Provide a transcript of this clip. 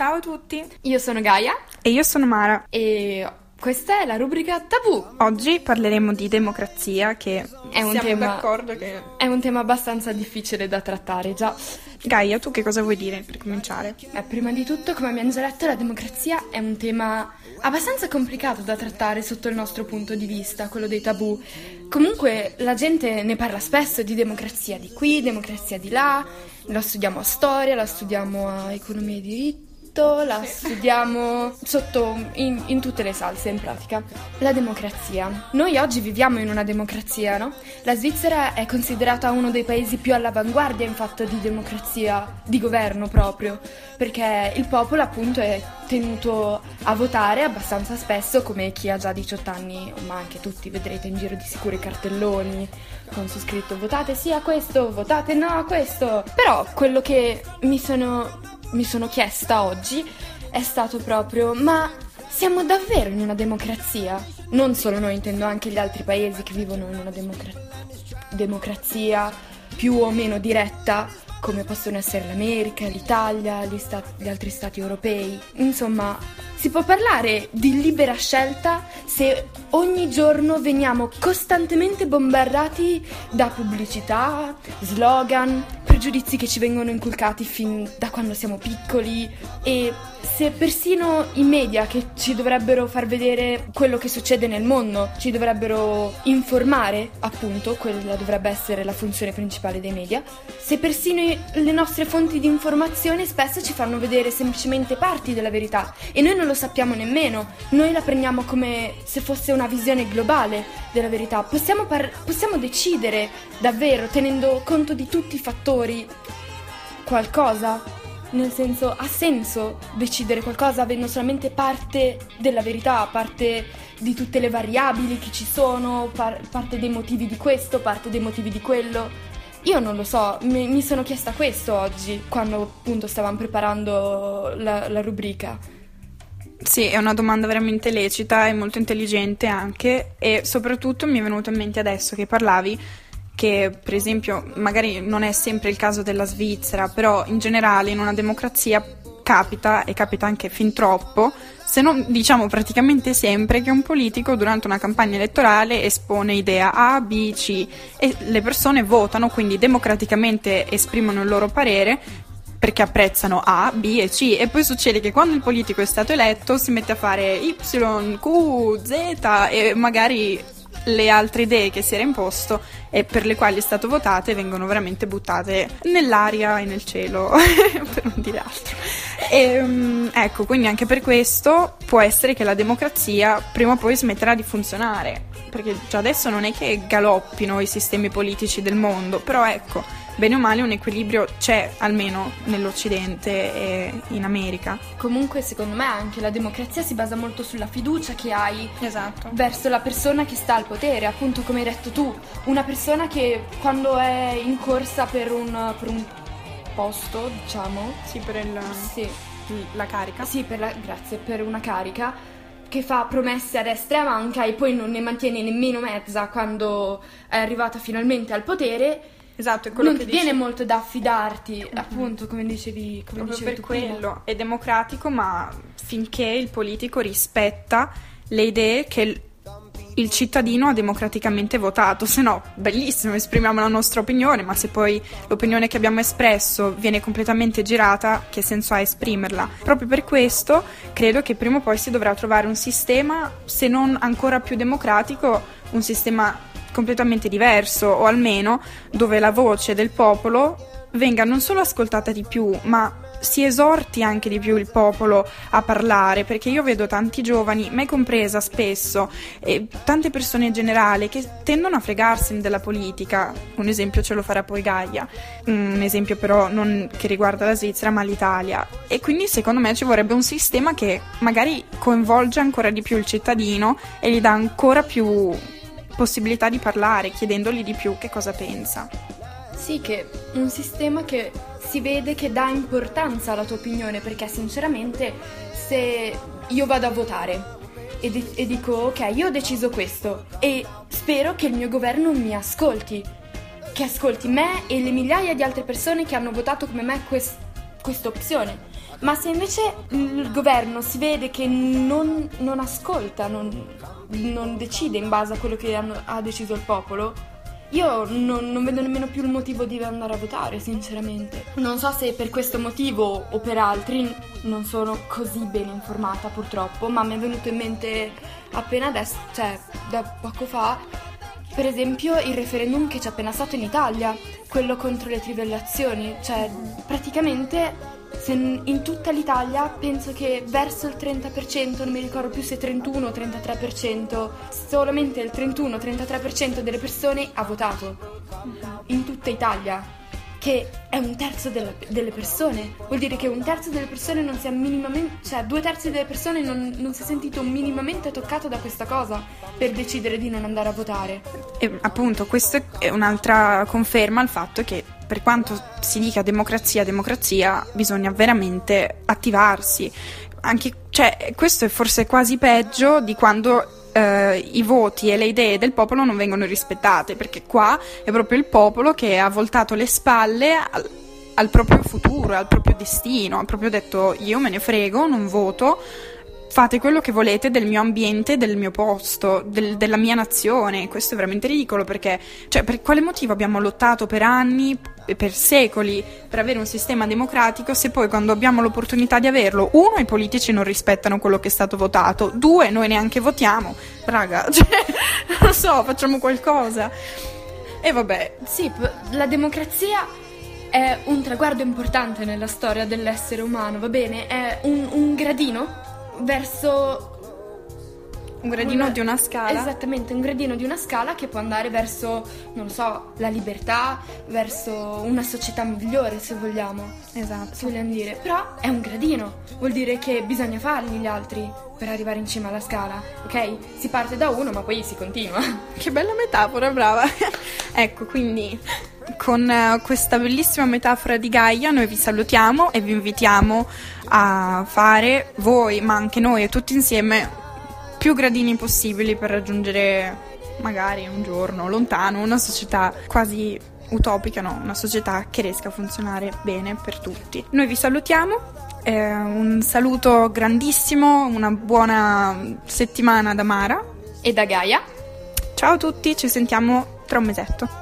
Ciao a tutti, io sono Gaia e io sono Mara e questa è la rubrica Tabù. Oggi parleremo di democrazia, che è un tema, d'accordo che è un tema abbastanza difficile da trattare già. Gaia, tu che cosa vuoi dire per cominciare? Prima di tutto, come abbiamo già detto, la democrazia è un tema abbastanza complicato da trattare sotto il nostro punto di vista, quello dei tabù. Comunque la gente ne parla spesso di democrazia di qui, democrazia di là, la studiamo a storia, la studiamo a economia e diritti, la studiamo sotto in tutte le salse in pratica. La democrazia. Noi oggi viviamo in una democrazia, no? La Svizzera è considerata uno dei paesi più all'avanguardia in fatto di democrazia, di governo proprio, perché il popolo appunto è tenuto a votare abbastanza spesso, come chi ha già 18 anni, ma anche tutti vedrete in giro di sicuro i cartelloni con su scritto votate sì a questo, votate no a questo. Però quello che mi sono chiesta oggi è stato proprio: ma siamo davvero in una democrazia? Non solo noi, intendo anche gli altri paesi che vivono in una democrazia più o meno diretta, come possono essere l'America, l'Italia, gli altri stati europei. Insomma, si può parlare di libera scelta se ogni giorno veniamo costantemente bombardati da pubblicità, slogan, pregiudizi che ci vengono inculcati fin da quando siamo piccoli, e se persino i media, che ci dovrebbero far vedere quello che succede nel mondo, ci dovrebbero informare, appunto, quella dovrebbe essere la funzione principale dei media, se persino le nostre fonti di informazione spesso ci fanno vedere semplicemente parti della verità e noi non lo sappiamo nemmeno, noi la prendiamo come se fosse una visione globale della verità. Possiamo decidere davvero, tenendo conto di tutti i fattori, qualcosa? Nel senso, ha senso decidere qualcosa avendo solamente parte della verità, parte di tutte le variabili che ci sono, parte dei motivi di questo, parte dei motivi di quello? Io non lo so, mi sono chiesta questo oggi quando appunto stavamo preparando la rubrica. Sì, è una domanda veramente lecita e molto intelligente anche, e soprattutto mi è venuto in mente adesso che parlavi che, per esempio, magari non è sempre il caso della Svizzera, però in generale in una democrazia capita, e capita anche fin troppo, se non diciamo praticamente sempre, che un politico durante una campagna elettorale espone idea A, B, C e le persone votano, quindi democraticamente esprimono il loro parere perché apprezzano A, B e C, e poi succede che quando il politico è stato eletto si mette a fare Y, Q, Z e magari le altre idee che si era imposto e per le quali è stato votate vengono veramente buttate nell'aria e nel cielo per non dire altro. Ecco, quindi anche per questo può essere che la democrazia prima o poi smetterà di funzionare, perché già adesso non è che galoppino i sistemi politici del mondo, però ecco, bene o male un equilibrio c'è, almeno nell'Occidente e in America. Comunque, secondo me, anche la democrazia si basa molto sulla fiducia che hai, esatto, verso la persona che sta al potere, appunto come hai detto tu, una persona che quando è in corsa per un posto, diciamo, per una carica, che fa promesse a destra e a manca e poi non ne mantiene nemmeno mezza quando è arrivata finalmente al potere. Esatto, è quello non che ti viene molto da affidarti, appunto, come dicevi tu prima. Quello è democratico, ma finché il politico rispetta le idee che il cittadino ha democraticamente votato, se no, bellissimo, esprimiamo la nostra opinione, ma se poi l'opinione che abbiamo espresso viene completamente girata, che senso ha esprimerla? Proprio per questo credo che prima o poi si dovrà trovare un sistema, se non ancora più democratico, un sistema completamente diverso, o almeno dove la voce del popolo venga non solo ascoltata di più, ma si esorti anche di più il popolo a parlare, perché io vedo tanti giovani, me compresa spesso, e tante persone in generale, che tendono a fregarsene della politica. Un esempio ce lo farà poi Gaia, un esempio però non che riguarda la Svizzera ma l'Italia, e quindi secondo me ci vorrebbe un sistema che magari coinvolge ancora di più il cittadino e gli dà ancora più possibilità di parlare, chiedendogli di più che cosa pensa. Sì, che un sistema che si vede che dà importanza alla tua opinione, perché sinceramente se io vado a votare e dico ok, io ho deciso questo e spero che il mio governo mi ascolti, che ascolti me e le migliaia di altre persone che hanno votato come me questa opzione, Ma se invece il governo si vede che non ascolta, non decide in base a quello che ha deciso il popolo, io non vedo nemmeno più il motivo di andare a votare, sinceramente. Non so se per questo motivo o per altri, non sono così bene informata purtroppo, ma mi è venuto in mente appena adesso, cioè da poco fa, per esempio il referendum che c'è appena stato in Italia, quello contro le trivellazioni, cioè praticamente in tutta l'Italia penso che verso il 30%, non mi ricordo più se 31 o 33%, solamente il 31-33% delle persone ha votato in tutta Italia, che è un terzo delle persone. Vuol dire che un terzo delle persone non si è minimamente, cioè 2/3 delle persone non si è sentito minimamente toccato da questa cosa per decidere di non andare a votare. E appunto, questa è un'altra conferma al fatto che per quanto si dica democrazia, bisogna veramente attivarsi. Anche, cioè, questo è forse quasi peggio di quando i voti e le idee del popolo non vengono rispettate, perché qua è proprio il popolo che ha voltato le spalle al proprio futuro, al proprio destino, ha proprio detto io me ne frego, non voto, fate quello che volete del mio ambiente, del mio posto, della mia nazione. Questo è veramente ridicolo, perché cioè, per quale motivo abbiamo lottato per anni, per secoli, per avere un sistema democratico, se poi quando abbiamo l'opportunità di averlo, uno, i politici non rispettano quello che è stato votato, due, noi neanche votiamo, raga, cioè, non lo so, facciamo qualcosa. E vabbè, sì, la democrazia è un traguardo importante nella storia dell'essere umano, va bene? È un gradino verso un gradino di una scala, esattamente, un gradino di una scala che può andare verso, non lo so, la libertà, verso una società migliore, se vogliamo. Esatto, se vogliamo dire. Però è un gradino, vuol dire che bisogna farli gli altri per arrivare in cima alla scala, ok? Si parte da uno ma poi si continua. Che bella metafora, brava. Ecco, quindi con questa bellissima metafora di Gaia noi vi salutiamo e vi invitiamo a fare voi, ma anche noi e tutti insieme, più gradini possibili per raggiungere magari un giorno lontano una società quasi utopica, no, una società che riesca a funzionare bene per tutti. Noi vi salutiamo, un saluto grandissimo, una buona settimana da Mara e da Gaia. Ciao a tutti, ci sentiamo tra un mesetto.